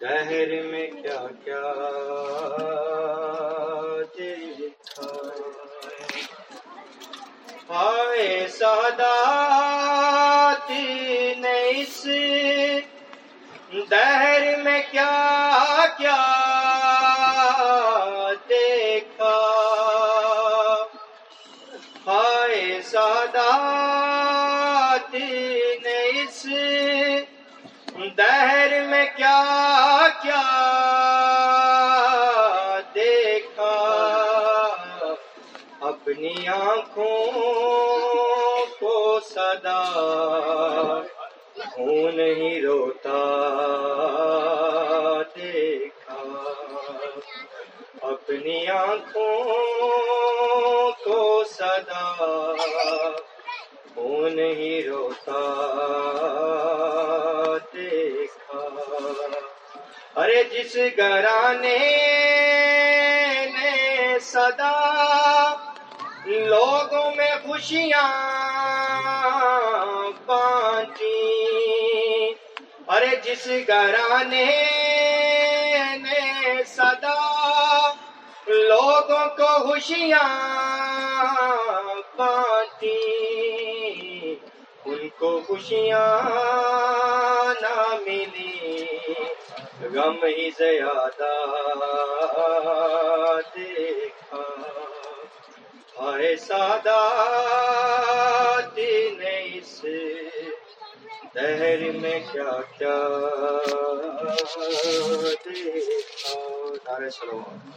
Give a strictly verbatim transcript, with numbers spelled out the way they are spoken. دہر میں کیا کیا دیکھا، ہائے سادات نے اس دہر میں کیا کیا دیکھا، ہائے سادات نے اس دہر میں کیا کیا دیکھا، اپنی آنکھوں کو صدا خون نہیں روتا دیکھا، اپنی آنکھوں کو صدا خون نہیں روتا دیکھا، ارے جس گھرانے نے صدا لوگوں میں خوشیاں بانٹی، ارے جس گھرانے نے صدا لوگوں کو خوشیاں بانٹی، ان کو خوشیاں نہ ملی، غم ہی زیادہ دیکھا، ہائے سادات نے اس دہر میں کیا کیا دیکھا۔